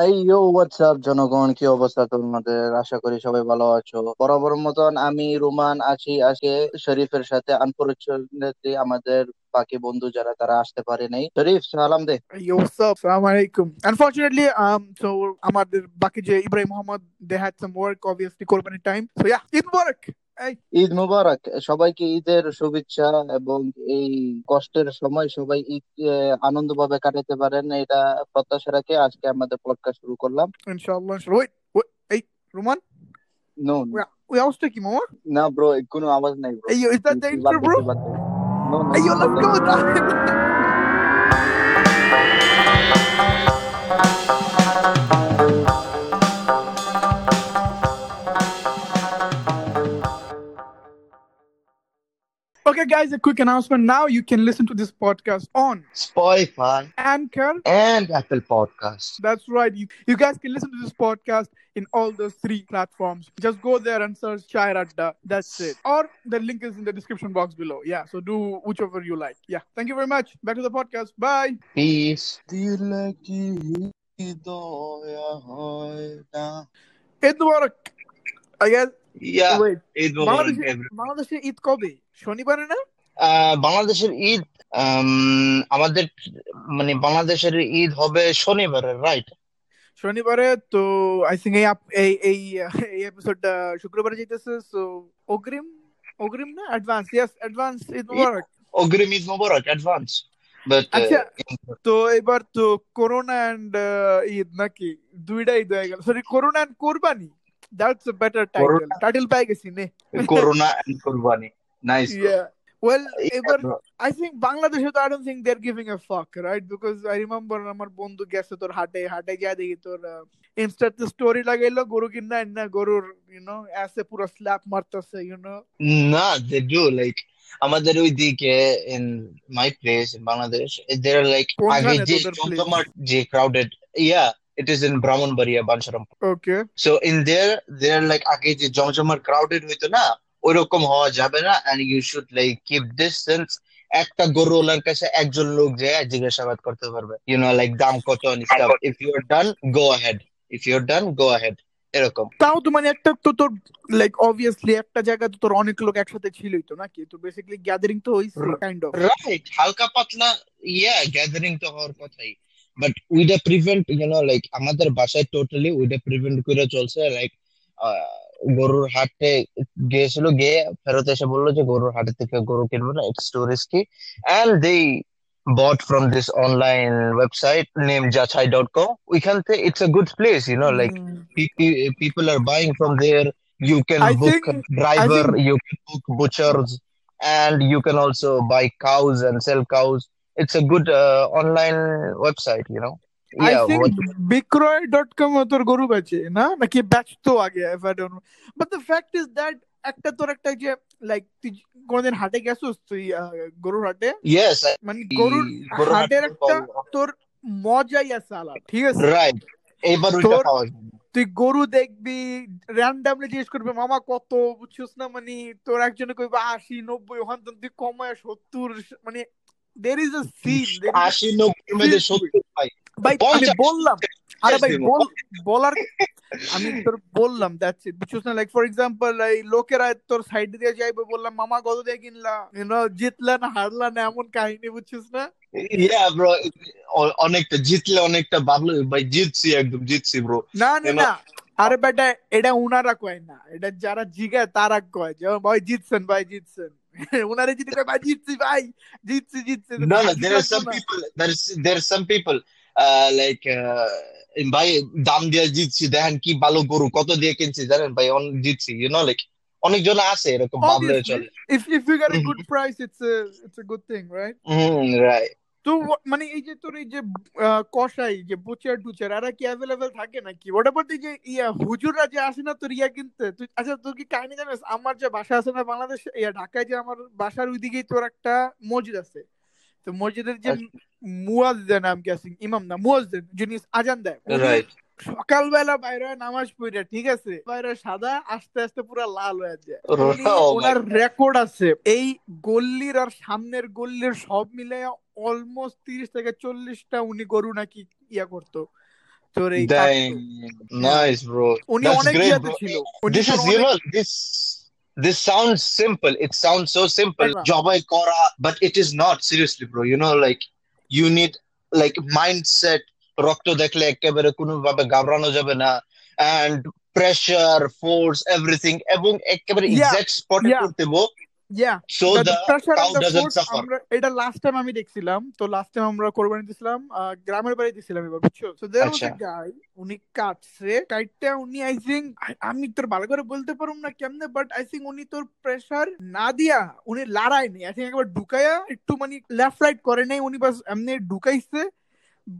এই you WhatsApp জনগণ, কি অবস্থা তোমাদের? আশা করি সবাই ভালো আছো। বরাবর মতন আমি রুমান আছি আজকে শরীফের সাথে। আনফরচুনেটলি আমাদের বাকি বন্ধু যারা তারা আসতে পারে নাই। শরীফ সালাম দে। ইউ হোয়াটসঅ্যাপ, আসসালামু আলাইকুম। আনফরচুনেটলি সো আমাদের বাকি যে Ibrahim Mohammad they had some work obviously qurbani time. So yeah, Eid Mubarak. Eid Mubarak, সবাইকে ঈদের শুভেচ্ছা এবং এই কষ্টের সময় সবাই ঈদ আনন্দ ভাবে কাটাতে পারেন এটা প্রত্যাশা রাখে আজকে আমাদের পডকাস্ট শুরু করলাম ইনশাআল্লাহ। এই রুমান নো ওই আওয়াজটা কি মোর? না ব্রো, কোনো আওয়াজ নাই ব্রো। এই is that the intro bro? No no, এই let's go Okay guys, a quick announcement now. You can listen to this podcast on Spotify, Anchor, and Apple Podcasts. That's right. You guys can listen to this podcast in all those three platforms. Just go there and search Chai Radha. That's it. Or the link is in the description box below. Yeah, so do whichever you like. Yeah. Thank you very much. Back to the podcast. Bye. Peace. Eid Mubarak. I guess. বাংলাদেশের ঈদ কবে? শনিবারে না? বাংলাদেশের ঈদ আমাদের মানে বাংলাদেশের ঈদ হবে শনিবারে, রাইট? শনিবারে। তো আই থিঙ্ক এই এপিসোডটা শুক্রবারে যেতেছে, সো অগ্রিম না advance? Yes, advance Eid Mubarak. অগ্রিম ঈদ মোবারক, অ্যাডভান্স। আচ্ছা, তো এবার তো করোনা এন্ড ঈদ নাকি দুইটা ঈদ হয়ে গেল। সরি, করোনা এন্ড কোরবানি। That's a better title. Title paye kisi ne. Corona and Qurbani. Nice. Yeah. Well, I think Bangladesh, I don't think they're giving a fuck, right? Because I remember amar bondhu geche tor hate gaya dekhi tor Insta te story lagailo guru kinna enna gorur, you know, aise pura slap martase, you know. Nah, they do like আমাদের ওইদিকে in my place in Bangladesh, they're like age je crowded. Yeah. It is in brahmanbaria bansharam. Okay, so in there they're like age je jomjomar crowded hoyto na oi rokom howa jabe na, and you should like keep distance. Ekta gorrolar kache ekjon lok je jigeshobad korte parbe, you know, like dam koto and stuff. If you're done go ahead এরকম। তাও তো মানে একটা তো তোর like obviously একটা জায়গা তো তোর অনেক লোক একসাথে ছিলই তো নাকি? তো বেসিক্যালি গ্যাদারিং তো হইছে কাইন্ড অফ, রাইট? হালকা পাতলা ইয়া গ্যাদারিং তো হওয়ার কথাই। But we'd prevent, you know, like আমাদের বাসায় টোটালি ওইটা প্রিভেন্ট করে চলছে। লাইক গরুর হাটে গিয়েছিল, গিয়ে ফেরত এসে বললো যে গরুর হাটের থেকে গরু কিনবো না, it's too risky. And they bought from this online website named jachai.com. ওইখান থেকে it's a good place, you know, like people are buying from there. You can book driver, you can book butchers, and you can also buy cows and sell cows. It's a good online website, you know. Yeah, I think Bikroy.com otor goru beche na naki batch to age, if I don't know. But the fact is that ekta tor ekta je like kono hate gesos tu gorur hate? Yes, mane gorur hate ekta tor moja ya sala, ঠিক আছে, right? এবার ওইটা পাওয়া যায়। তুই গরু দেখবি, randomly জিজ্ঞেস করবি মামা কত, বুঝছিস না? মানে তোর একজনে কইবে 80-90, ওখান থেকে তুই কমায় 70, মানে there is a scene. 80-90 মধ্যে 70 ভাই আমি বললাম, আরে ভাই বলার আমি তোর বললাম, দ্যাটস ইট, বুঝছিস না? লাইক ফর এক্সাম্পল এই লোকেরা তোর সাইড দিয়ে যাইবে, বললাম মামা গত দিয়ে কিনলা, ইউ নো, জিতলা না হারলা না এমন কাহিনী, বুঝছিস না? ইয়া ব্রো, অনেকটা জিতলে অনেকটা বাবলু ভাই, জিতছি একদম জিতছি ব্রো। না না না, আরে বেটা এটা উনারা কয় না, এটা যারা জিগায় তারা কয় যে ভাই জিতছেন, ভাই জিতছেন। Unare jiti ka bhai jitsi. No, there are some people like bhai dam dia jitsi, then ki balo guru koto diye kinchi jaren bhai on jitsi, you know, like onek jon ashe erokom bablo chole. If you get a good price, it's a good thing, right? Right. তো মানে এই যে তোর এই যে কষাই যে Butcher টুচার এরা কি অ্যাভেলেবেল থাকে নাকি? ওটা বলতে যে ইয়া হুজুররা যে আসে না তোর ইয়া কিনতে। আচ্ছা তোর কি কাহিনী জানিস, আমার যে বাসা আছে না বাংলাদেশ, ইয়া ঢাকায়, যে আমার বাসার ওই দিকেই তোর একটা মসজিদ আছে। তো মসজিদের যে মুয়াজ্জিন, আমি গেছি ইমাম না মুয়াজ্জিন, যিনি আজান দেয়, সকালবেলা বাইরে নামাজ পড়ে, ঠিক আছে, বাইরে সাদা আস্তে আস্তে পুরো লাল হয়ে যায়। ওনার রেকর্ড আছে এই গল্লির আর সামনের গল্লির সব মিলে অলমোস্ট 30 থেকে 40টা উনি গরু নাকি ইয়া করতো। Dang, nice bro. That's great, bro. This is real. This sounds simple. It sounds so simple. Jobai Kora, but it is not. Seriously, bro. You know, like you need like mindset. Rokto dekhle ekebare kuno babe gabrano jabe na, and pressure, force, everything. Ebong ekebare exact spot e kortebo. Yeah. So the pressure cow doesn't suffer. Eta last time ami dekhchilam. To last time amra Qurbani dislam, grammar bari dislam ebar, buchho. So there was a guy, uni katche, kaitya uni I think ami tor bhalo kore bolte parum na kemne, but I think uni tor pressure na diya, uni larai nei. I think ekbar dukaya, ektu mani left right kore nei, uni bas amne dukaise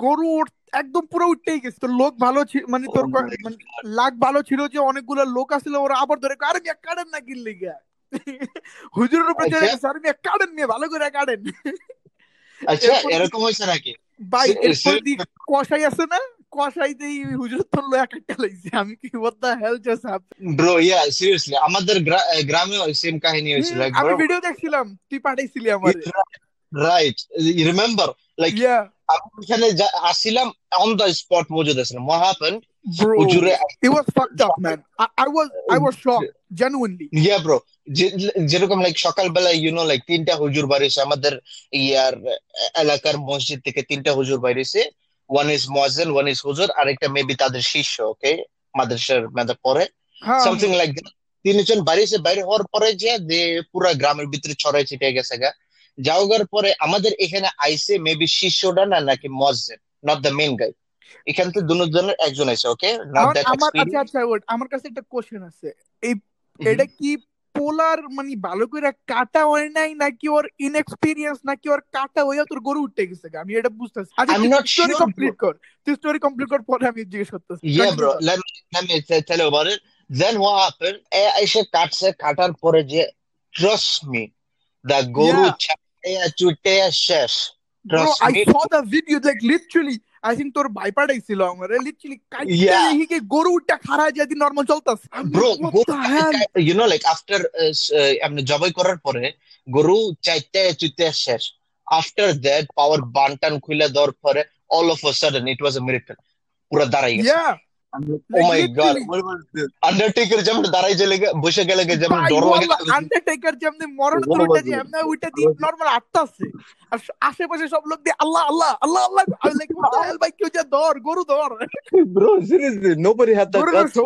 গরু একদম পুরো উঠতেই গেছে। তোর লোক ভালো ছিল, মানে তোর লাগ ভালো ছিল যে অনেকগুলো লোক আসছিল, ওরা আবার ধরে আরে মিয়া কাটেন না কিনলে গিয়া হুজুরের উপরে চলে গেছে, আরে মিয়া কাটেন মিয়া ভালো করে কাটেন। আচ্ছা এরকম হয়েছে নাকি ভাই? এরপর দি কষাই আছে না, কষাইতেই হুজুর তোর লোয়া কাটতে লাগছে। আমি কি what the hell just happened bro? Yeah seriously আমাদের গ্রামে সেম কাহিনী হয়েছিল। আমি ভিডিও দেখছিলাম, তুই পাঠাইছিলি আমারে, right? You remember like yeah. Asilam on the spot mujud aslam. What happened? Bro, it was fucked up, man. I was shocked, genuinely. Yeah, bro. Jerokom like shokal bela, you know, like tinta hujur barishe amader yar alakar masjid theke tinta hujur barishe. One is muazzin, one is hujur, and ekta maybe tader shishyo, okay? Madrasar mader pore. Something like that. Tinjon barishe baire hor pore je de pura gramer bhitore chorai chite geche ga. জাওগার পরে আমাদের এখানে আইসে maybe শিষ্যটা না নাকি মসজিদ, not the main গাই, এখান থেকে দুজনের একজন আইসে, ওকে? Not that experience. আচ্ছা আচ্ছা, ওট আমার কাছে একটা কোশ্চেন আছে, এটা কি পোলার মানে ভালো করে কাটা হয় নাই নাকি ওর ইনএক্সপেরিয়েন্স নাকি ওর কাটা হইয়া তোর গরু উঠে গেছে? আমি এটা বুঝতাছি। I am not sure. Story complete কর পরে আমি জিজ্ঞেস করতেছি। Yeah bro, let me tell about it. Then what happened? আইসে কাটছে, কাটার পরে যে ট্রাস্ট মি the গরু chutea shesh. Bro, I saw the video, like literally, I think তোর ভাই পাঠাইছিল আমারে, literally কাইটা এদিকে গরু উঠা খাড়া যদি নরমাল চলতাছে। Bro, you know like after আমি জবাই করার পরে গরু চাইতে chutea shesh. After that power bantan খুলে দর পরে all of a sudden it was a miracle. পুরো দাঁড়াই গেছে। Yeah. Oh my god, what was this? Undertaker jump darai jelega boshe gelega jam doro wala Undertaker jam ne moron toita je amna oita di normal atta ase ar ashe pashe sob lok di Allah Allah Allah Allah like what the hell bhai kyo je dor goru dor bro seriously nobody had that guts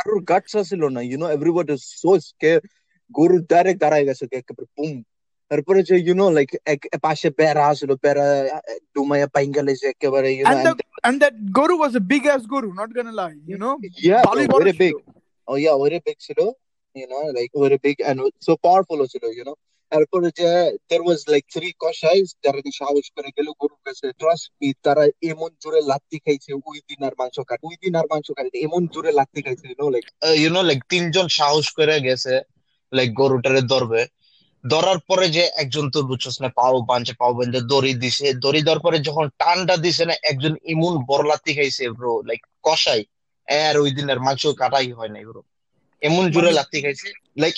karor guts asilo na you know everybody was so scared goru direct darai geche ke boom তারপরে যে you know like পাশে পেরা আসলো পেরা ডুমায়া পাইঙ্গালে যে একেবারে you know and that guru was a big ass guru not gonna lie you know yeah very big oh yeah very big ছিল you know like very big and so powerful ছিল you know তারপরে যে there was like three koshais যারা কি সাহস করে গেল গুরুর কাছে trust me তারা এমন জোরে লাথি খাইছে ওই দিন আর মাংস কাটে এমন জোরে লাথি খাইছে you know like তিনজন সাহস করে গেছে like গরুটারে ধরবে ধরার পরে যে একজন তোর বুঝছস না পাও বাঁধে দড়ি দেওয়ার পরে যখন টানটা দিছে না একজন ইমন বড় লাথি খাইছে ব্রো লাইক কষাই আর ওই দিনের মাংস কাটাই হয় নাই ব্রো এমন জোরে লাথি খাইছে লাইক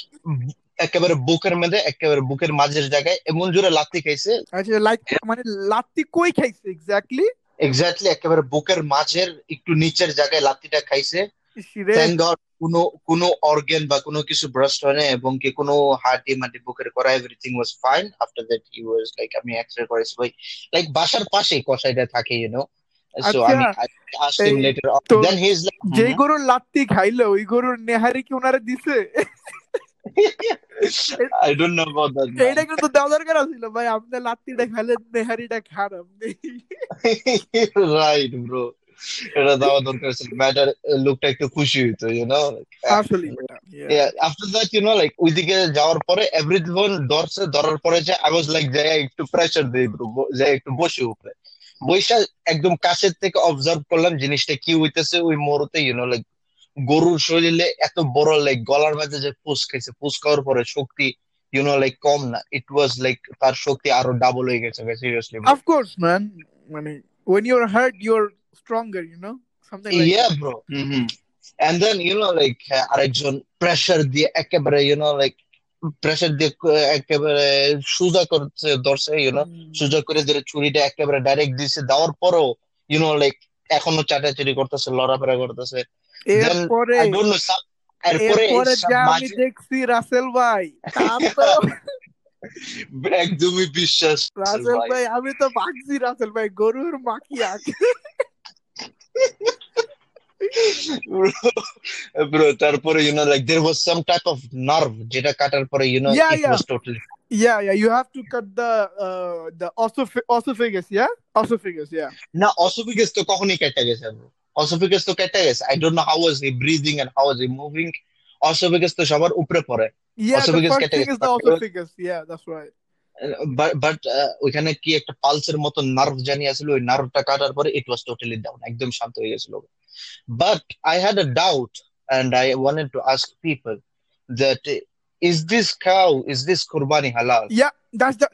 একেবারে বুকের মধ্যে একেবারে বুকের মাঝের জায়গায় এমন জোরে লাথি খাইছে। আচ্ছা লাইক মানে লাথি কই খাইছে এক্স্যাক্টলি একেবারে বুকের মাঝের একটু নিচের জায়গায় লাথিটা খাইছে। কোনো অর্গান বা কোনো কিছু ব্রাস্ট হয় না এবং কি কোনো হার্টি মাটি বুকের করা everything was fine. After that he was like আমি এক্সরে করেছি ভাই লাইক বাসার পাশে কষাইটা থাকে ইউ নো সো আমি ask him later then he is like যে গরুর লাত্তি খাইলো ওই গরুর নেহারি কি উনারে দিছে? I don't know about that. এটা কিন্তু দাও দরকার ছিল ভাই, আপনি লাত্তিটা খাইলেন নেহারিটা খান আপনি, রাইট ব্রো? এটা দাও দরকার ছিল, ম্যাটার লুকটা একটু খুশি হইতো ইউ নো আসলে। Yeah after that you know like ওইদিকে যাওয়ার পরে এভরিওয়ান ডরছে, ডরার পরে যে আই ওয়াজ লাইক যায় একটু প্রেসার দেই ব্রো, যায় একটু বসে উপরে বইসা একদম কাছের থেকে অবজার্ভ করলাম জিনিসটা কি হইতেছে ওই মুহূর্তে ইউ নো লাইক গরুর শরীরে এত বড় লাইক গলার মাঝে যে পুষ খাইছে, পুষ খাওয়ার পরে শক্তি ইউ নো লাইক কম না, ইট ওয়াজ লাইক তার শক্তি আরো ডাবল হয়ে গেছে সিরিয়াসলি। অফ কোর্স ম্যান মানে when you're hurt you're stronger you know something like yeah that. Bro mm-hmm. and then you know like arekjon pressure diye ekebare you know like pressure diye ekebare suja korche dorse you know suja kore jore churi ta ekebare direct dise dawar poro you know like এখনো চাটাচুরি করতেছে, লড়াফেরা করতেছে। এরপরে যা আমি দেখছি রাসেল ভাই, একদমই বিশ্বাস রাসেল ভাই, আমি তো ভাগছি রাসেল ভাই গরুর মাখি আঁকে। Bro, তারপরে you know like there was some type of nerve যেটা কাটার পরে you know it was totally yeah you have to cut the esophagus না esophagus তো কখনোই কেটে গেছে bro, esophagus তো কেটে গেছে। I don't know how was he breathing and how was he moving, esophagus তো সবার উপরে পড়ে। Esophagus কেটে গেছে, the esophagus, yeah that's right, but ওখানে কি একটা পালসের মতো নার্ভ জানি আসলে, ওই নার্ভটা কাটার পরে it was totally down, একদম শান্ত হয়ে গেছিল। But I had a doubt and I wanted to ask people that is this Qurbani halal? Yeah,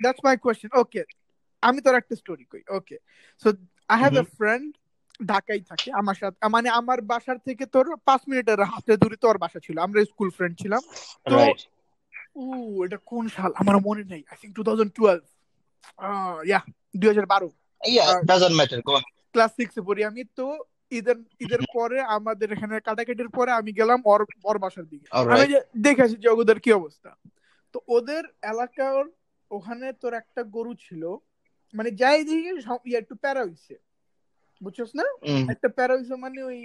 that's my question. Okay. আমি তোর একটা স্টোরি কই। Okay. So I have a friend ঢাকায় থাকে আমার সাথে, মানে আমার বাসার থেকে তোর 5 মিনিটের হাতে দূরে তোর বাসা ছিল, আমরা স্কুল ফ্রেন্ড ছিলাম। তো এটা কোন সাল আমার মনে নাই, I think 2012 yeah 2012 yeah doesn't matter, go on. Class 6 এ পড়ি আমি। তো ঈদের পরে আমাদের এখানে কাটাকাটির পরে আমি গেলাম ওর বাসার দিকে, আমি দেখেছি যে ওদের কি অবস্থা। তো ওদের এলাকার ওখানে তোর একটা গরু ছিল, মানে যাই দিকে একটু প্যারা হইছে, বুঝছস না, একটা প্যারা হইছে মানে ওই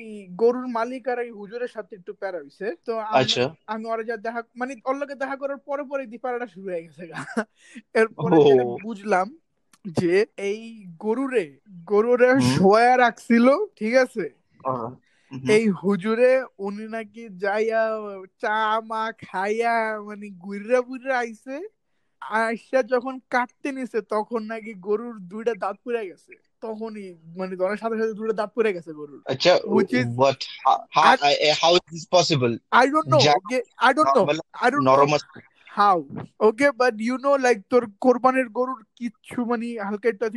গরুর মালিক আর ওই হুজুরের সাথে একটু প্যারা হইছে। তো আমি ওরা যা দেখা মানে ওর লগে দেখা করার পরে পরে দিপারাটা শুরু হয়ে গেছে। এরপরে বুঝলাম যে এই গরুরে শোয়া রাখছিল, ঠিক আছে, এই হুজুরে উনি নাকি যাইয়া চা মা খাইয়া মানে গুইরা বুইরা আইছে, আইসা যখন কাটতে নিছে তখন নাকি গরুর দুইটা দাঁত পুড়ে গেছে, তখনই মানে ধরার সাথে সাথে দুইটা দাঁত পুড়ে গেছে গরুর। আচ্ছা what how is this possible? I don't know how, okay, but you know like তোর কোরবানির গরুর কিছু মানে হালকা একটা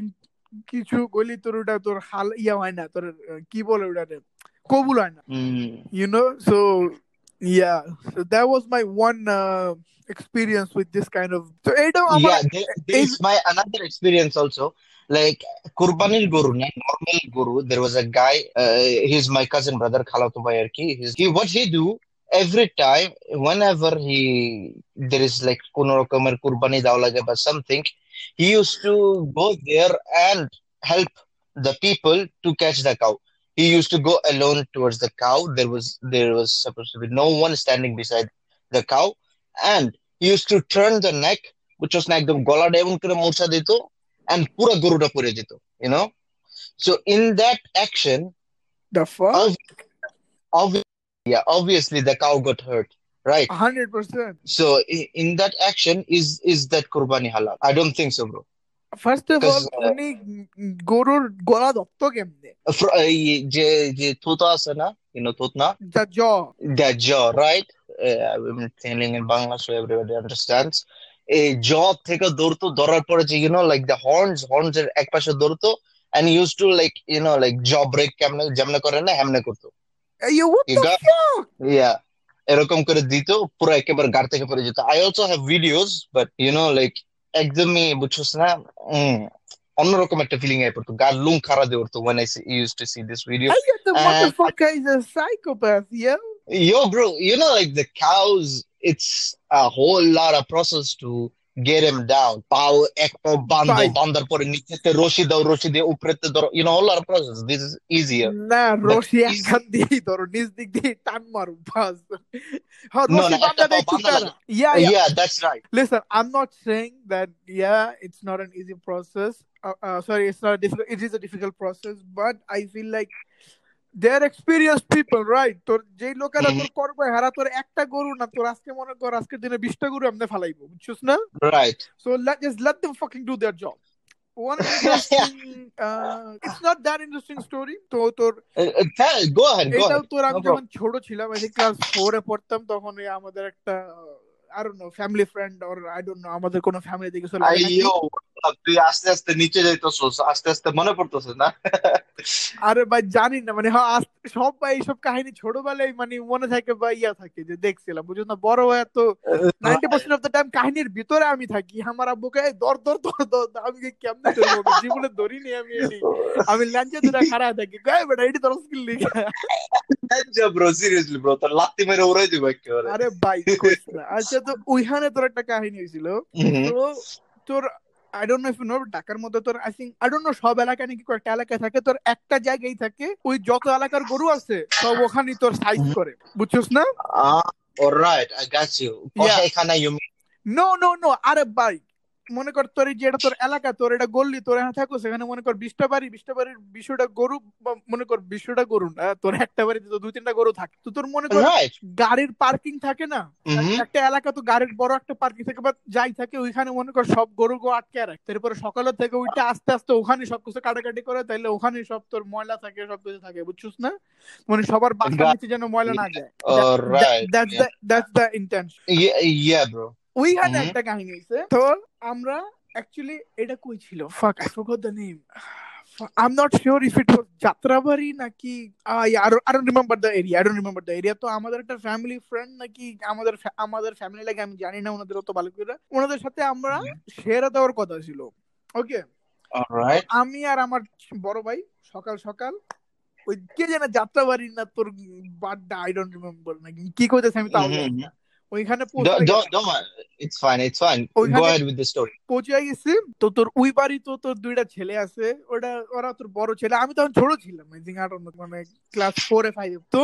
কিছু গলি তোর ওটা তোর হাল ইয়া হয় না, তোর কি বলে ওটাতে কবুল হয় না, you know, so yeah, so that was my one experience with this kind of, so এটা আমার this my another experience also like কোরবানির গরু না নরমাল গরু। There was a guy, he is my cousin brother, খালাতো ভাই আর কি। He what he do every time, whenever there is like kono rokomer kurbani daw lage or something, he used to go there and help the people to catch the cow. He used to go alone towards the cow. There was supposed to be no one standing beside the cow, and he used to turn the neck, which was like the gola down kore murcha dito and pura guru ta pore dito, you know. So in that action the fuck obviously the cow got hurt, right? 100%. So in that action is that Qurbani halal? I don't think so, bro. First of all, uni gorur gola dotto kemne je thota ase na, you know, thotna, the jaw, right? I'm telling in Bangla so everybody understands. A jaw theke dorto dorar pore je, you know, like the horns er ek pashe dorto and used to like, you know, like jaw break kemne jamne kore na hamne korto এরকম করে দিত, পুরো একেবারে গাড় থেকে পড়ে যেত। I also have videos, but you know like একদমই বুঝছস না, অন্যরকম একটা ফিলিং আই পড়তো, গাড় লুম খাড়া দিয়ে পড়তো। When I used to see this video, I get the motherfucker is a psychopath, yeah. Yo bro, you know like the cows, it's a whole lot of process to get him down. Paw ek paw bandar pore nichete roshi de uprete dor, you know, all our process. This is easier na, roshi ekhan dei dor niz dik dei tan maru bas ha roshi bandar dei, yeah that's right. Listen, I'm not saying that yeah it's not an easy process, sorry it's not difficult, it is a difficult process, but I feel like they're experienced people, right? তোর যে লোকেরা তোর করবে হারা, তোর একটা গরু না, তোর আজকে মনে কর আজকের দিনে 20টা গরু আমরা ফালাইবো, বুঝছস না, right? So let them fucking do their job. One interesting it's not that interesting story. তো তোর go ahead, এটা তোর আমি যখন ছোট ছিলাম, I think class 4 এ পড়তাম, তখন আমাদের একটা I don't know, family friend or I don't know, আমাদের কোনো family থেকে চলে আইও তুই আস্তে আস্তে নিচে যাইতোছস, আস্তে আস্তে মনে পড়তোছস না? আরে ভাই জানি না, মানে হ্যাঁ সব ভাই সব কাহিনী ছোটবেলায় মানে মনে থাকে বা ইয়া থাকে যে দেখছিলাম, বুঝছ না? বড় হয় তো 90% অফ দা টাইম কাহিনীর ভিতরে আমি থাকি। আমার আব্বুকে দর দর দর দর আমি কেমনে ধরব, জীবনে ধরি নি আমি এডি, আমি লাঞ্জে ধরে খাড়া থাকি। গায় বেটা এডি তোর স্কিল লিখা লাঞ্জা ব্রো, সিরিয়াসলি ব্রো, তোর লাত্তি মেরে উড়াই দিব একেবারে। আরে ভাই কইছ না। আচ্ছা তো ওইখানে তোর একটা কাহিনী হইছিল, তো তোর I don't know if you know, ঢাকার মধ্যে তোর I think I don't know সব এলাকায় নাকি কয়েকটা এলাকায় থাকে, তোর একটা জায়গায় থাকে ওই যত এলাকার গরু আছে সব ওখানেই তোর সাইজ করে, বুঝছস না? Alright I got you. ওইখানে you mean? No no no, আরে ভাই মনে কর তোর যেটা তোর এলাকা, তোর এটা গল্লি, তোর এখানে থাকো, সেখানে মনে কর 20টা বাড়ি, 20টা বাড়ির 20টা গরু, মনে কর 20টা গরু না, তোর একটা বাড়িতে তো 2-3টা গরু থাকে। তো তোর মনে কর গাড়ির পার্কিং থাকে না একটা এলাকা, তো গাড়ির বড় একটা পার্কিং থাকে বা যাই থাকে, ওইখানে মনে কর সব গরুকে আটকে রাখে। তারপরে সকালের থেকে ওইটা আস্তে আস্তে ওখানে সবকিছু কাটাকাটি করে, তাইলে ওখানে সব তোর ময়লা থাকে, সবকিছু থাকে, বুঝছিস না? মানে সবার বাসার নিচে যেন ময়লা না যায়। Alright that's the intention. Yeah bro, ওইখানে একটা কাহিনী হইছে। তো আমরা অ্যাকচুয়ালি এটা কই ছিল, fuck I forgot the name, I'm not sure if it was Jatrabari নাকি I don't remember the area. তো আমাদের একটা ফ্যামিলি ফ্রেন্ড নাকি আমাদের ফ্যামিলি লাগে, আমি জানি না ওনাদের অত ভালো করে, ওনাদের সাথে আমরা সেরা দেওয়ার কথা ছিল, ওকে? অলরাইট। আমি আর আমার বড় ভাই সকাল সকাল ওই কে জানা যাত্রাবাড়ি না তোর বাড্ডা, I don't remember নাকি কি কইতেছে আমি তাও জানি না। ওইখানে পৌঁছে গেছি, তো তোর ওই বাড়ি তো তোর 2টা ছেলে আছে, ওরা তোর বড় ছেলে, আমি তখন ছোট ছিলাম, মানে ক্লাস 4-5। তো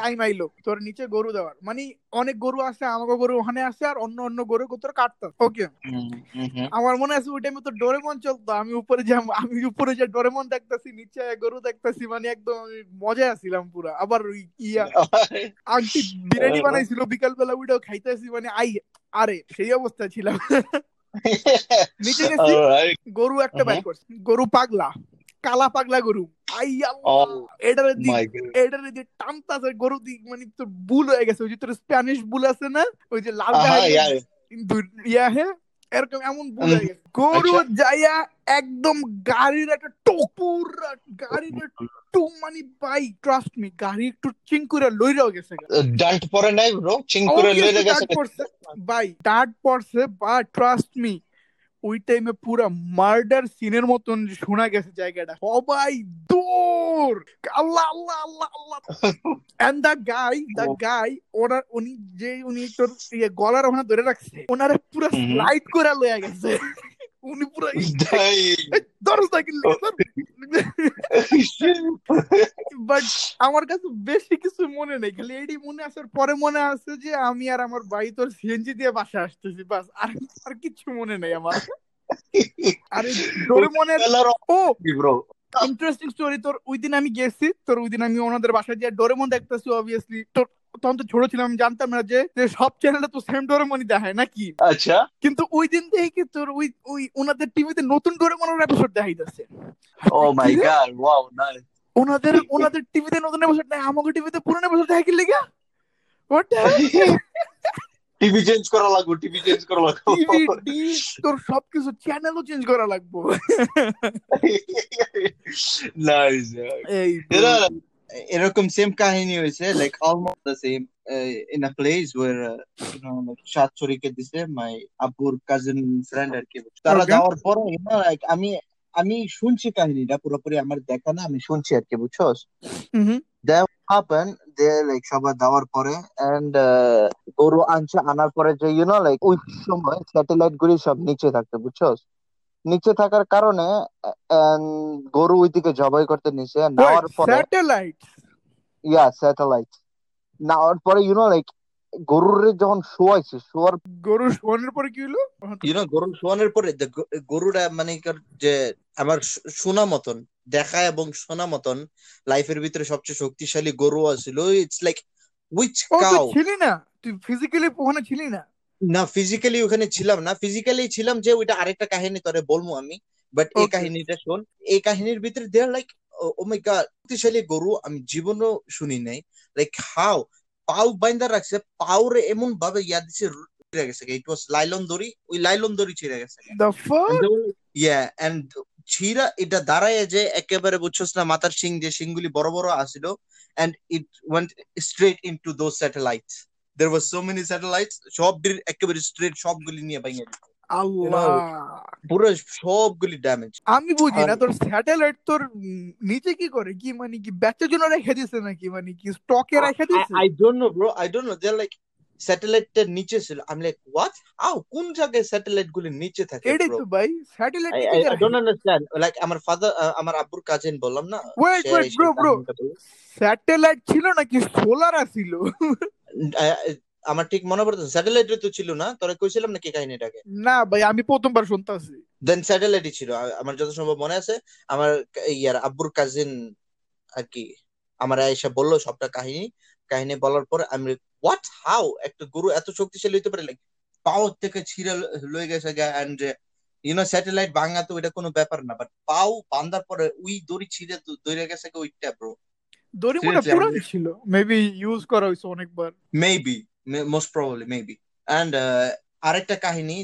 টাইম আইলো তোর নিচে গরু দেওয়ার, মানে অনেক গরু আছে, আমাকে গরু ওখানে আছে আর অন্য অন্য গরু তোর কাটতাম, ওকে? আমার মনে আছে ওই টাইমে তোর ডোরেমন চলতো, আমি উপরে যে ডোরেমন দেখতাছি, নিচে গরু দেখতাছি, মানে একদম আমি মজায় আসছিলাম পুরা। আবার ওই ইয়া আন্টি বিরিয়ানি বানাইছিল বিকালবেলা, ওইটাও খাইতেছি, মানে আরে সেই অবস্থা ছিলাম। নিচে গেছি, গরু একটা বাইর করছে, গরু পাগলা, কালা পাগলা গরু, মানে তোর বুল হয়ে গেছে, ওই যে তোর স্প্যানিশ বুল আছে না, ওই যে লাল ইয়া, হ্যাঁ এরকম এমন বুল হয়ে গেছে। গরু যাইয়া একদম গাড়ির একটা টোপুরা, গাড়ির টু মানে ভাই ট্রাস্ট মি, গাড়ি একটু চিংকুরা লইরাও গেছে, ডান্ট পরে নাই ব্রো, চিংকুরা লইরা গেছে ভাই, ডান্ট পড়ছে ভাই, ট্রাস্ট মি। ওই টাইমে পুরা মার্ডার সিনের মতন শোনা গেছে জায়গাটা, সবাই দৌড়, Allah Allah Allah Allah. And the guy ওরা উনি তোর গলার ওখানে ধরে রাখছে, ওনারে পুরা স্লাইড করে লয়ে গেছে, উনি পুরা আমার কাছে বেশি কিছু মনে নেই, খালি এটি মনে আসার পরে মনে আছে যে আমি আর আমার ভাই তোর সিএনজি দিয়ে বাসা আসতেছি, বাস, আর কিছু মনে নেই আমার। আরে ডোরেমন এর ও ব্রো ইন্টারেস্টিং স্টোরি, তোর ওইদিন আমি গেছি, তোর ওইদিন আমি ওনাদের বাসায় যে ডোরেমন দেখতেছি, অবভিয়াসলি তোর তখন তো ছোট ছিলাম, আমি জানতাম না যে সব চ্যানেলে তো সেম ডোরেমনই দেখায় নাকি। আচ্ছা, কিন্তু ওই দিন থেকে তোর ওই ওনাদের টিভিতে নতুন ডোরেমনের এপিসোড দেখাইতেছে। Oh my god, wow nice. ওনাদের টিভিতে নতুন এপিসোড নাই, আমাগো টিভিতে পুরনো এপিসোড দেখাই লিগা। হোয়াট টিভি চেঞ্জ করা লাগবো। টিভি তোর সবকিছু চ্যানেলও চেঞ্জ করা লাগবো। নাইস। এই এরকম সেম কাহিনী হয়েছে, like almost the same, in a place where you know like সাত ছড়িকে দিছে মাই আপুর কাজিন ফ্রেন্ড আর কি। তারা যাওয়ার পরে লাইক আমি শুনছি কাহিনীটা, পুরোপুরি আমার দেখা না, আমি শুনছি আর কি, বুঝছস? সবার দেওয়ার পরে এন্ড গরু আনছে, আনার পরে যে ইউ নো লাইক ওই সময় স্যাটেলাইট গুলি সব নিচে থাকতো, বুঝছস? নিচে থাকার কারণে গরু ওইদিকে জবাই করতে নিছে, নেওয়ার পরে স্যাটেলাইট নেওয়ার পরে ইউনো লাইক গরুর যখন শোয়াইছে, গরু শোয়ানোর পরে কি হলো ইউনো, গরু শোয়ানোর পরে গরুটা মানে যে আমার শোনা মতন দেখা এবং শোনা মতন লাইফের ভিতরে সবচেয়ে শক্তিশালী গরু আছিল। ইটস লাইক উইচ কাউ ছিলি না তুই, ফিজিক্যালি ওখানে ছিলি না? না ফিজিক্যালি ওখানে ছিলাম না, ফিজিক্যালি ছিলাম যে ওইটা আরেকটা কাহিনী তোরে বলবো আমি, বাট এই কাহিনীটা শোন। এই কাহিনীর ভিতরে দে are like O my god, শক্তিশালী গরু আমি জীবনও শুনি নাই, লাইক হাউ পাও বাইন্দা রাখছে, পাও রে এমন ভাবে ইয়া দিছে ছিড়ে গেছে, ইট ওয়াজ লাইলন দড়ি, ওই লাইলন দড়ি ছিড়ে গেছে। দ্য ফাক ইয়া এন্ড ছিড়া এটা দাঁড়ায় যে একেবারে বুঝছস না, মাথার শিং যে শিংগুলি বড় বড় আছিল and it went straight into those satellites. There was so many satellites, সব একেবারে স্ট্রেট সবগুলি নিয়ে ভাঙিয়ে দিল। আমি বুঝি না তোর স্যাটেলাইট তোর নিচে কি করে, কি মানে কি বেচার জন্য রেখে দিছে নাকি, মানে কি স্টকে রেখে দিছে? I don't know bro, I don't know. They are like স্যাটেলাইটটা নিচে ছিল, আই এম লাইক হোয়াট, আও কোন জায়গায় স্যাটেলাইটগুলো নিচে থাকে ব্রো? এটাই তো ভাই satellite, I don't understand. Like আমার ফাদার, আমার আব্বুর কাজিন বললাম না, wait wait bro bro, satellite ছিল নাকি সোলার ছিল? আমার ঠিক মনে পড়তো, স্যাটেলাইট তো ছিল না, তোরা কইছিলাম নাকি কাহিনীটাকে? না ভাই আমি প্রথমবার শুনতাছি। দেন স্যাটেলাইটই ছিল আমার যত সম্ভব মনে আছে। আমার ইয়ার আব্বুর কাজিন আর কি আমার আয়েশা বললো সবটা কাহিনী, কাহিনী বলার পর আমি হোয়াট, হাউ একটা গরু এত শক্তিশালী হইতে পারে? লাইক পাও থেকে ছিঁড়ে লয়ে গেছে এন্ড ইউ নো স্যাটেলাইট ভাঙা তো এটা কোনো ব্যাপার না, বাট পাও বান্ধার পরে ওই দড়ি ছিঁড়ে দইরা গেছে ওইটা ব্রো। দড়ি মনে পুরানো ছিল, মেবি ইউজ করা হইছে অনেকবার, maybe most probably maybe। and আরেকটা কাহিনী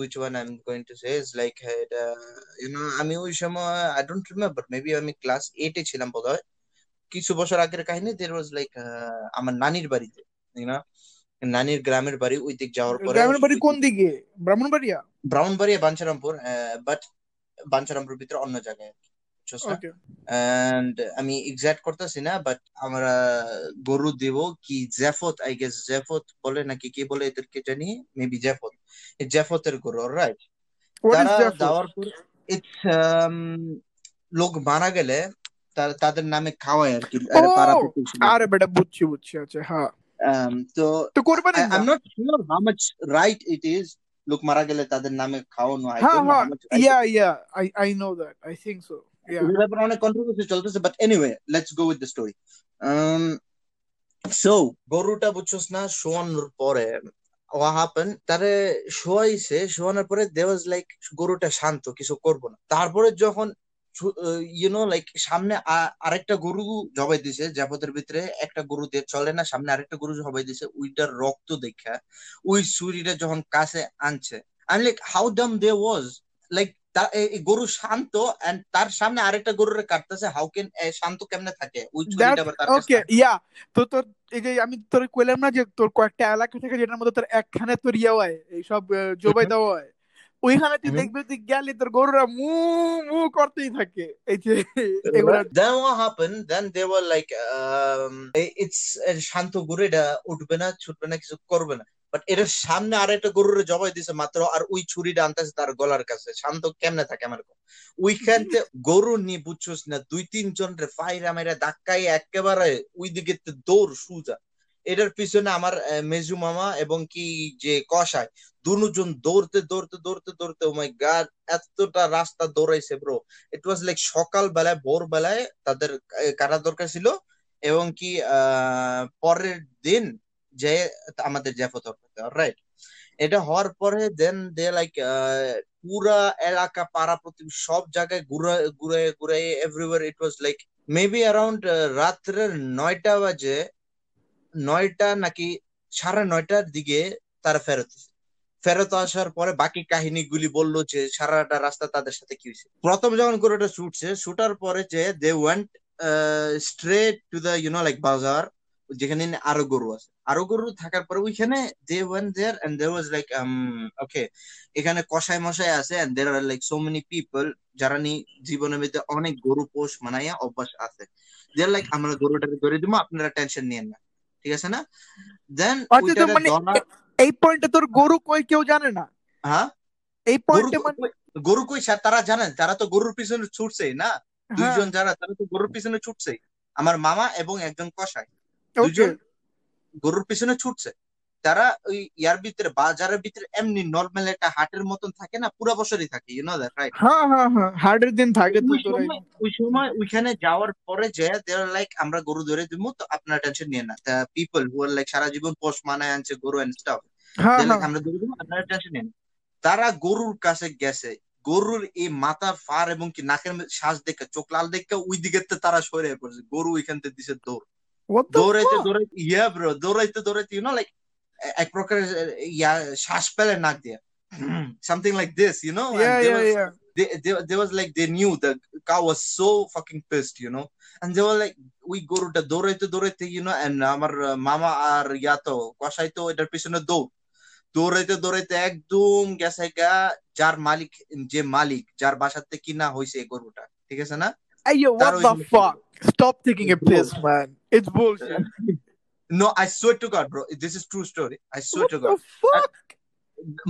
which one I'm going to say is like you know আমি ওই সময় I don't remember, maybe আমি ক্লাস 8 এ ছিলাম বোধহয়, কিছু বছর আগের কাহিনী। there was like আমার নানির বাড়িতে, you know নানির গ্রামের বাড়ি, ওই দিক যাওয়ার পরে। গ্রামের বাড়ি কোন দিকে? ব্রাহ্মণবাড়িয়া? ব্রাহ্মণবাড়িয়া বানশারামপুর, but বানশারামপুর ভিতরে অন্য জায়গায়। Okay. And আমি এক্সাক্ট করতেছি না, বাট আমরা গরু দেব কি জাফত, আই গেস জাফত বলে নাকি কি বলে এদেরকে জানি, মেবি জাফত, এই জাফতের গরু, রাইট? দেওয়ার পর লোক মারা গেলে তাদের নামে খাওয়ায় আর কি। আরে বেটা বুঝছি বুঝছি, আচ্ছা হ্যাঁ। তো কোরবানি, I am not sure how much right it is, লোক মারা গেলে তাদের নামে খাওয়ানো। Yeah yeah I know that, I think so. অনেক কন্ট্রোভার্সি চলতেছে, but anyway let's go with the story. So গরুটা বুঝছস না, শোয়ানোর পরে what happened, তারে শোয়াইছে, শোয়ানোর পরে there was like গরুটা শান্ত, কিছু করবো না। তারপরে যখন you know like সামনে আরেকটা গরু জবাই দিছে, জাফতের ভিতরে একটা গরু দিয়ে চলে না, সামনে আরেকটা গরু জবাই দিছে, ওইটার রক্ত দেখা ওই ছুরিটা যখন কাছে আনছে, আমি like how Dam they was, like গরু শান্ত এন্ড তার সামনে আরেকটা গরুর কাটতেছে, হাউ ক্যান শান্ত কেমনে থাকে ওই ছুরিটা? ওকে ইয়া। তো তোর এই যে আমি তোর কইলাম না যে তোর কয়েকটা এলাকা থেকে যেটার মধ্যে তোর একখানে তোর ইয়া হয়, এই সব জবাই দেওয়া হয়, ওইখানে তুই দেখবি তুই গেলে তোর গরুরা মু মু করতেই থাকে। এই যে দেন what happened, then they were like it's শান্ত গরু, এটা উঠবে না, ছুটবে না, কিছু করবে না, বাট এটার সামনে আর একটা গরুর জবাই দিছে মাত্র, আর ওই ছুরিটা আনতেছে তার গলার কাছে, শান্ত কেমনে থাকে? আমার ওইখান থেকে গরু নিয়ে বুঝছস না, দুই তিনজন রে ফাইরা মেরা ধাক্কায় একেবারে ওই দিকে দৌড় সুজা। এটার পিছনে আমার মেজু মামা এবং কি যে কষায়, দুজন দৌড়তে দৌড়তে দৌড়তে দৌড়তে ও মাই গড এতটা রাস্তা দৌড়াইছে ব্রো। ইট ওয়াজ লাইক সকাল বেলায়, ভোর বেলায় তাদের কাটা দরকার ছিল, এবং কি পরের দিন যে আমাদের জাফত হবে, রাইট? এটা হওয়ার পরে দেন দে লাইক পুরা এলাকা পাড়া প্রতিবেশী সব জায়গায় ঘুরে ঘুরে ঘুরে everywhere. It was like maybe around রাত্রের 9টা বাজে, 9টা নাকি 9:30টার দিকে তারা ফেরত আসার পরে বাকি কাহিনীগুলি বললো যে সারাটা রাস্তা তাদের সাথে কি হয়েছে। প্রথম যখন গরুটা ছুটছে, ছুটার পরে যে they went straight to the you know like bazaar, যেখানে আরো গরু আছে, আরো গরু থাকার পরে ওইখানে they went there and there was like okay এখানে কষাই মশাই আছে and there are like so many people যারা নি জীবনের মধ্যে অনেক গরু পোষ মানাইয়া অভ্যাস আছে, দে আর লাইক আমরা গরুটাকে ধরে দিব, আপনারা টেনশন নিয়েন না, ঠিক আছে না? দেন এই পয়েন্টে তোর গরু কই কেউ জানে না। হ্যাঁ এই পয়েন্টে মানে গরু কই তারা জানে, তারা তো গরুর পিছনে ছুটছে না, দুইজন যারা তারা তো গরুর পিছনে ছুটছে, আমার মামা এবং একজন কসাই, দুইজন গরুর পিছনে ছুটছে। তারা ওই ইয়ার ভিতরে বাজারের ভিতরে এমনি নরমাল একটা হাটের মতন থাকে না, পুরা বছরই থাকে, ইউ নো দ্যাট, রাইট? হ্যাঁ হ্যাঁ হ্যাঁ হাটের দিন থাকে। তো ওই সময় ওইখানে যাওয়ার পরে যে দে আর লাইক আমরা গরু ধরে দিমু, তো আপনারা টেনশন নিয়ে না, the people who R like সারা জীবন পোষ মানায় আনছে গরু এন্ড স্টাফ, আমরা ধরে দিমু, আপনারা টেনশন নিয়ে না। তারা গরুর কাছে গেছে, গরুর এই মাথা ফার এবং কি নাকের শ্বাস দেখে চোখ লাল দেখে ওই দিকে তারা সরে পড়ছে, গরু ওইখান থেকে দিছে দৌড়, দৌড়াইতে দৌড়াইতে ইয়া ব্রো, দৌড়াইতে দৌড়াইতে ইউ নো লাইক এক প্রকার শ্বাস ফেলে নাক দিয়ে, something like this, you know. Yeah, and yeah. They was like, they knew the cow was so fucking pissed, you know. And they were like, we go to the দৌড়াইতে, you know, and আমার মামা আর ইয়াতো কষাই তো এটার পিছনে দৌড়াইতে একদম গেছে গা যে মালিক যার বাসাতে কিনা হইছে এই গরুটা, ঠিক আছে না? Ayo, what the fuck? Stop taking a piss, man. It's bullshit. No, I swear to God, bro. This is true story. I swear to God. What the fuck?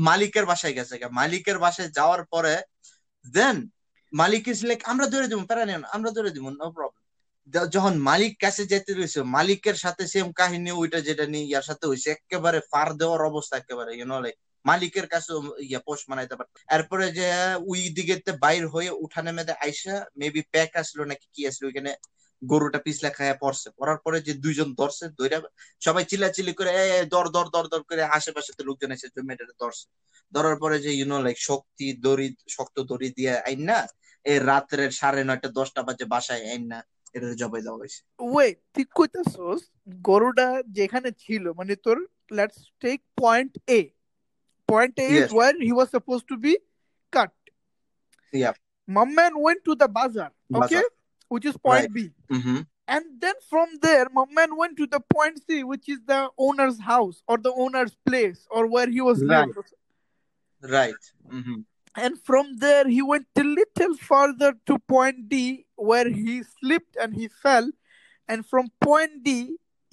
মালিকের বাসায় গেছে গা, মালিকের বাসায় যাওয়ার পরে দেন মালিক ইজ লাইক আমরা ধরে দিব, প্যারা নেন, আমরা ধরে দিব, নো প্রবলেম। যখন মালিক কাছে যেতে রয়েছে, মালিকের সাথে সেম কাহিনী ওইটা যেটা নিয়ে ইয়ার সাথে হয়েছে, একেবারে ফার দেওয়ার অবস্থা একেবারে, ইউ নো, লাইক মালিকের কাছে ইয়া পোষ মানাইতে পারে। এরপরে যে ওই দিকে বাইর হয়ে উঠানে মেয়েদের আইসা মেবি প্যাক আসলো নাকি কি আসলো, ওইখানে গরুটা পিছলা খাইয়া পড়ছে, পড়ার পরে যে দুইজন ধরছে, ধরে সবাই চিল্লাচিল্লি করে দর দর দর দর করে আশেপাশে লোকজন এসে মেয়েটাকে ধরছে, ধরার পরে যে ইউনো লাইক শক্তি দড়ি শক্ত দড়ি দিয়ে আইন না এই রাতের 9:30-10টা বাজে বাসায় আইন না এটা জবাই দেওয়া হয়েছে। ওয়েট, তুই কইতাছস গরুটা যেখানে ছিল মানে তোর let's take point A, point A is where he was supposed to be cut, yeah my man went to the bazaar, okay, which is point right. B. Mm-hmm. And then from there, my man went to the point C, which is the owner's house or the owner's place or where he was living. Right. Mm-hmm. And from there, he went a little further to point D, where he slipped and he fell. And from point D,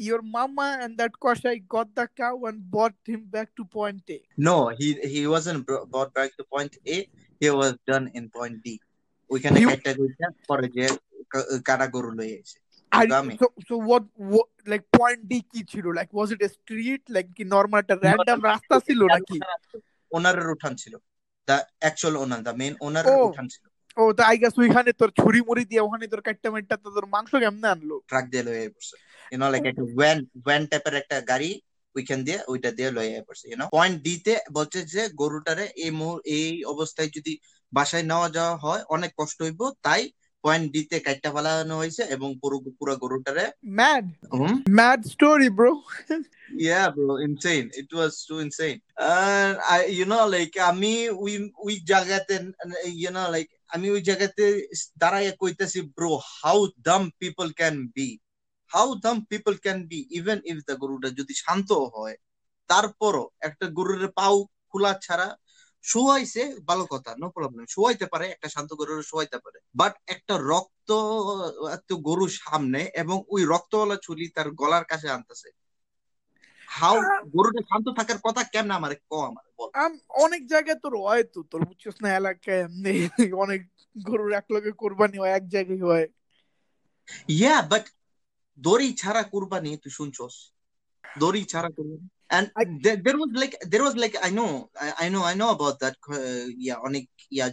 your mama and that Koshai got the cow and brought him back to point A. No, he wasn't brought back to point A. He was done in point D. We can categorize that for a jail. কারা গরু লয়ে আইছে so what like point D কি ছিল, like was it a street, like কি normal একটা random রাস্তা ছিল নাকি ওনারের উঠান ছিল, the actual owner, the main owner উঠান ছিল। ও তো I guess ওইখানে তোর ছুরি মুড়ি দিয়ে ওখানে তোর কাটটামেটটা তোর মাংস কেমনে আনলো, ট্রাক দিয়ে লয়ে পড়ছে, you know, like একটা van টাইপের একটা গাড়ি উইখান দিয়ে ওইটা দিয়ে লয়ে পড়ছে, you know। পয়েন্ট D তে বলছে যে গরুটারে এই অবস্থায় যদি বাসায় নেওয়া যাওয়া হয় অনেক কষ্ট হইব, তাই পয়েন্ট ডি তে কাটটা ফেলানো হয়েছে এবং পুরো গরুটারে mad story bro. Yeah bro, insane. It was too insane. And I, you know, like আমি ওই জায়গাতে, you know, like আমি ওই জায়গাতে দাঁড়ায় কইতেছি bro, how dumb people can be. How dumb people can be, even if the গরুটা যদি শান্ত হয়, তারপরও একটা গরুর পাও খোলা ছাড়া শোয়াইছে, ভালো কথা, নো প্রবলেম, শোয়াইতে পারে, একটা শান্ত গরুর শোয়াইতে পারে, বাট একটা রক্ত গরু সামনে এবং ওই রক্তওয়ালা ছুরি তার গলার কাছে আনতেছে, হাউ গরুটা শান্ত থাকার কথা কেমনে আমারে কো, আমারে বল। অনেক জায়গায় তোর হয় তো তোর বুঝছিস না, এলাকায় এমনি অনেক গরুর এক লগে কুরবানি হয়, এক জায়গায় হয়। ইয়া বাট দড়ি ছাড়া কুরবানি তুই শুনছস? দড়ি ছাড়া কুরবানি। And there was like I know about that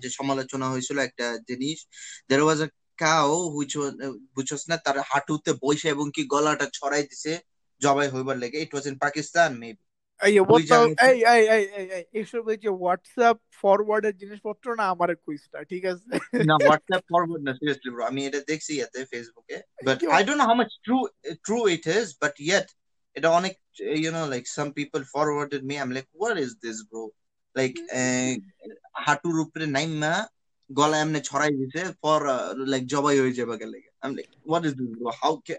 যে সমালোচনা হয়েছিল একটা জিনিস, there was a cow which was না তার হাঁটুতে বসে এবং কি গলাটা ছড়াই দিছে জবাই হইবার লাগে, it was in Pakistan maybe। WhatsApp forward এর জিনিসপত্র না আমার কুইজটা, ঠিক আছে না WhatsApp forward না, seriously bro, আমি এটা দেখছি এতে ফেসবুকে, but I don't know how much true it is, but yet it অনেক, you know, like some people forwarded me, I'm like what is this bro, like হাঁটুর উপরে নাইমা গলা এমনে ছড়াই দিতে for like জবাই হয়ে যাবে কে লাগে, I'm like what is this bro,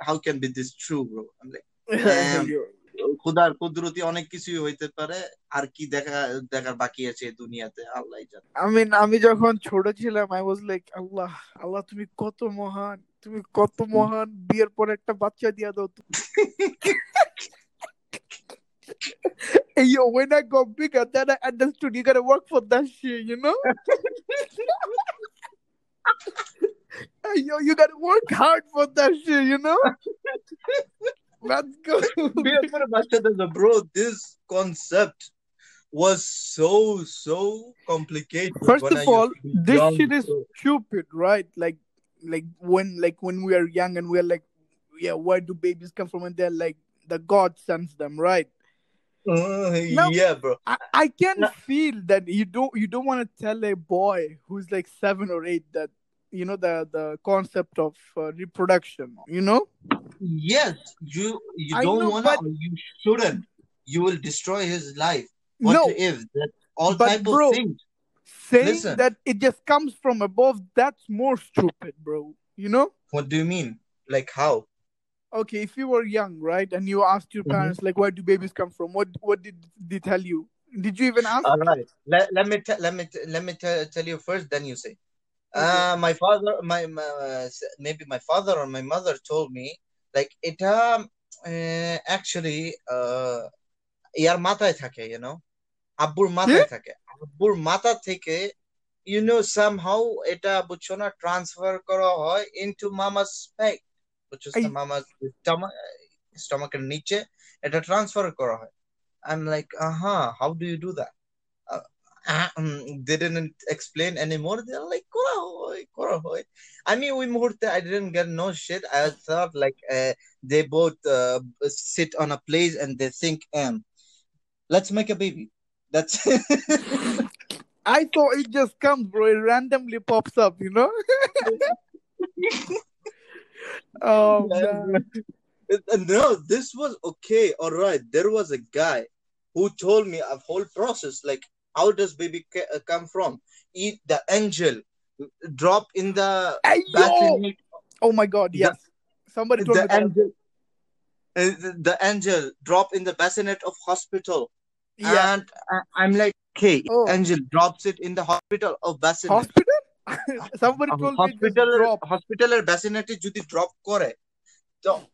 how can be this true bro, I'm like খোদার কুদরতি অনেক কিছু হইতে পারে, আর কি দেখার বাকি আছে দুনিয়াতে, আল্লাহই জানে। আমি যখন ছোট ছিলাম I was like আল্লাহ তুমি কত মহান বিয়ের পর একটা বাচ্চা দিয়া দাও। Yo, when I got bigger, then I understood you gotta work for that shit, you know? Yo, you gotta work hard for that shit, you know? Let's go. Bro, this concept was so complicated. First of all, this shit is stupid, right? Like when we are young and we are like, yeah, where do babies come from? And they're like, the God sends them, right? Now, yeah, bro. I can feel that you don't want to tell a boy who's like 7 or 8 that, you know, the concept of reproduction, you know? Yes, you don't want to, you shouldn't. you will destroy his life. What no, if? That all type of things. Saying Listen. That it just comes from above, that's more stupid, bro. You know? What do you mean? Like how? Okay, if you were young, right, and you asked your parents, like, where do babies come from? What did they tell you? Did you even ask? All right. Let me tell you first, then you say. Okay. My father, maybe my father or my mother told me, like, it actually, yar matay thake, you know, abbur matay thake, abbur mata theke, you know, somehow eta buchona transfer kora hoy into mama's back, which is the mama's stomach and niche, eta transfer kora hoy. I'm like, how do you do that? They didn't explain anymore. They're like, kora hoy. I mean, we moved there. I didn't get no shit. I thought like they both sit on a place and they think, let's make a baby. That's. I thought it just comes, bro. It randomly pops up, you know. Oh man. No, this was okay. All right, there was a guy who told me a whole process, like how does baby come from? Eat the angel, drop in the bathroom. Oh my God! Yes, somebody told me that. The angel drop in the bassinet of hospital, yeah. And I'm like, okay, angel drops it in the hospital of bassinet. Hospital? Somebody told me drop hospital or bassinet is jodi drop kore. So,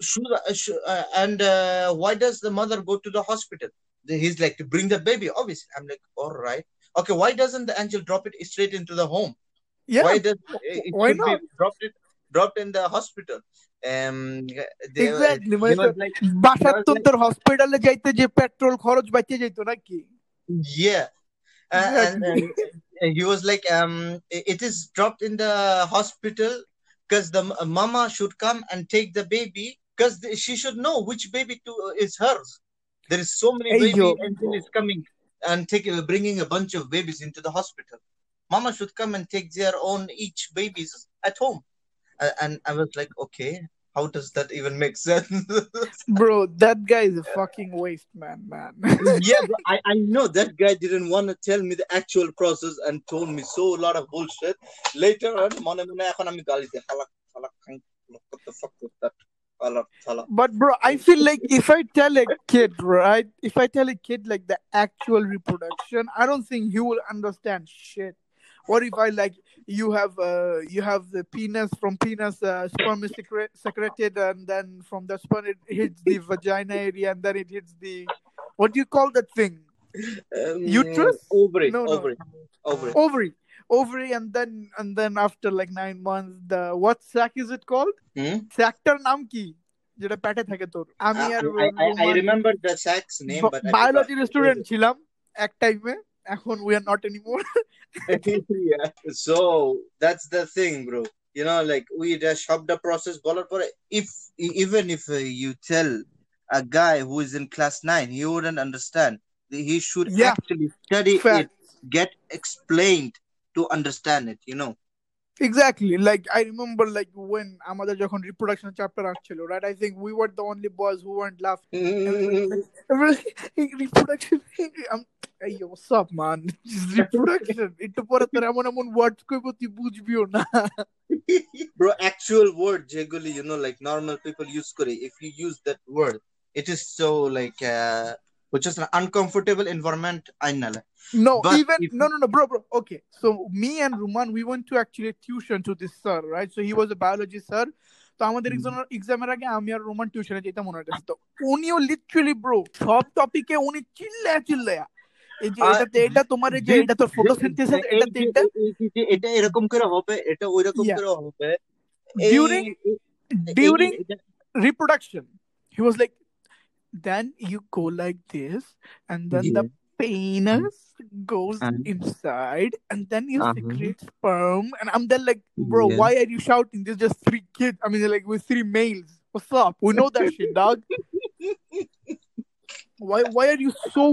why does the mother go to the hospital? He's like, to bring the baby, obviously. I'm like, all right. Okay, why doesn't the angel drop it straight into the home? Yeah. Why not? Dropped in the hospital. Exactly. Yeah. And he was like, it is dropped in the hospital. Because the mama should come and take the baby, because she should know which baby is hers. There is so many babies, and then is coming and bringing a bunch of babies into the hospital. Mama should come and take their own each babies at home. And I was like, okay, how does that even make sense? Bro, that guy is a fucking waste, man. Yeah, but I know that guy didn't want to tell me the actual process and told me so a lot of bullshit. Later on, what the fuck was that? But bro, I feel like if I tell a kid, right? If I tell a kid like the actual reproduction, I don't think he will understand shit. What if I like you have the penis from penis sperm is secreted and then from the sperm it hits the vagina area and then it hits the, what do you call that thing? Uterus? Ovary, and then after like 9 months the what sac is it called? Sactar naam ki. I remember the sac's name, but biology student chilam at time mein. We are not anymore. Yeah. So that's the thing, bro. You know, like we just shop the process. Even if you tell a guy who is in class 9, he wouldn't understand. He should actually study it, get explained to understand it, you know. Exactly. Like I remember, like when Amada Jokon reproduction chapter actually, right? I think we were the only boys who weren't laughing. Reproduction. Hey, what's up, man? Just reproduction. Bro, actual word, jeguli, you know, like normal people use kore. If you use that word, it is so like, which is an uncomfortable environment. No, but even bro. Okay, so me and Ruman, we went to actually tuition to this sir, right? So he was a biology sir. So আমাদের এক্সামের আগে আমি আর Roman টিউশনে যেতাম ওনার কাছে। তো উনিও literally bro সব টপিকে উনি চিল্লায়া এই যে এটা তোমার যে এটা তো ফটোসিনথেসিস এটা এরকম করে হবে এটা ওইরকম করে হবে during reproduction he was like, then you go like this and then the penis goes inside and then you secrete sperm, and I'm then like, bro, why are you shouting? There's just three kids. I mean, like with three males. What's up? We know that shit, dog. Why are you so?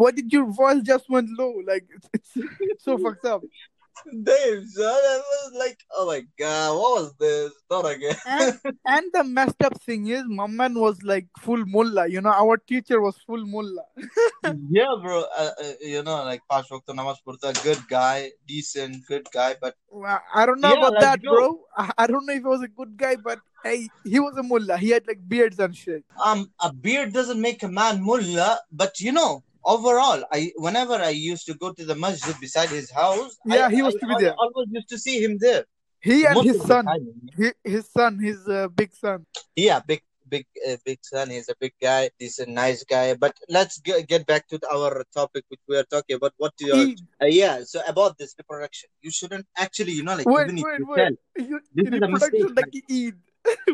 Why did your voice just went low? Like it's so fucked up. Dave, son, I was like, oh my God, what was this? Not again. And the messed up thing is, my man was like full mullah. You know, our teacher was full mullah. Yeah, bro. You know, like Pash Waktu Namaz Purta, good guy, decent, good guy. But I don't know about that, bro. I don't know if he was a good guy, but hey, he was a mullah. He had like beards and shit. A beard doesn't make a man mullah, but you know. Overall, whenever I used to go to the masjid beside his house, he used to be there. I always used to see him there. He and his son, his big son. Yeah, big son. He's a big guy. He's a nice guy. But let's get back to our topic, which we are talking about. What do you? So about this reproduction, you shouldn't actually, you know, like reproduction like Eid.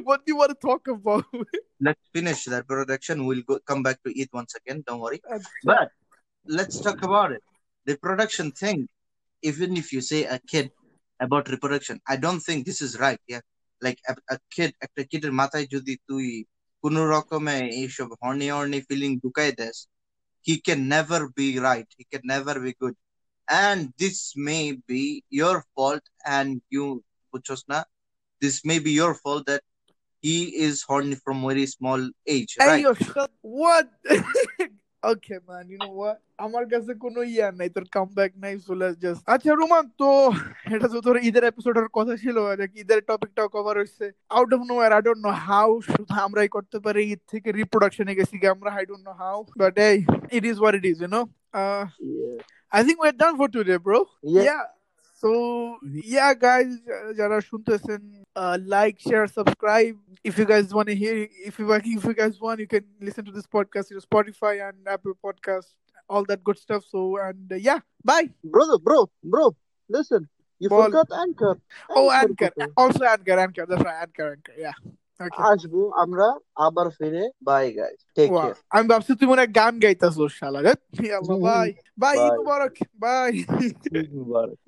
What do you want to talk about? Let's finish that production. We'll come back to it once again. Don't worry. But let's talk about it. The production thing, even if you say a kid about reproduction, I don't think this is right. Yeah, like a kid mathay jodi tui kono rokome ei shob horny feeling dukai des, he can never be right. He can never be good. And this may be your fault, and you buchosna. This may be your fault that he is horny from very small age, right? What? Okay, man. You know what? Amar kache kono iya nai, tor comeback nai, so let's just. Acha Roman, to eta to tor either episode er kotha chilo, like either topic ta cover hoyse. Out of nowhere, I don't know how. Shudha amrai korte pari it theke reproduction e gechi ki amra, I don't know how. But hey, it is what it is, you know. Yeah. I think we're done for today, bro. Yeah. So, yeah, guys, jara shuntesen, like, share, subscribe. If you guys want to hear, if you guys want, you can listen to this podcast on Spotify and Apple Podcasts, all that good stuff. So, and yeah, bye. Brother, bro, listen, you forgot Anchor. Oh, Anchor. Also Anchor. That's right, Anchor, yeah. Okay. Ashbu, Amra, Abar Fire, bye, guys. Take care. I'm Babsi, you want to gaita so, Shala, right? Bye. Bye, Eid Mubarak. Bye.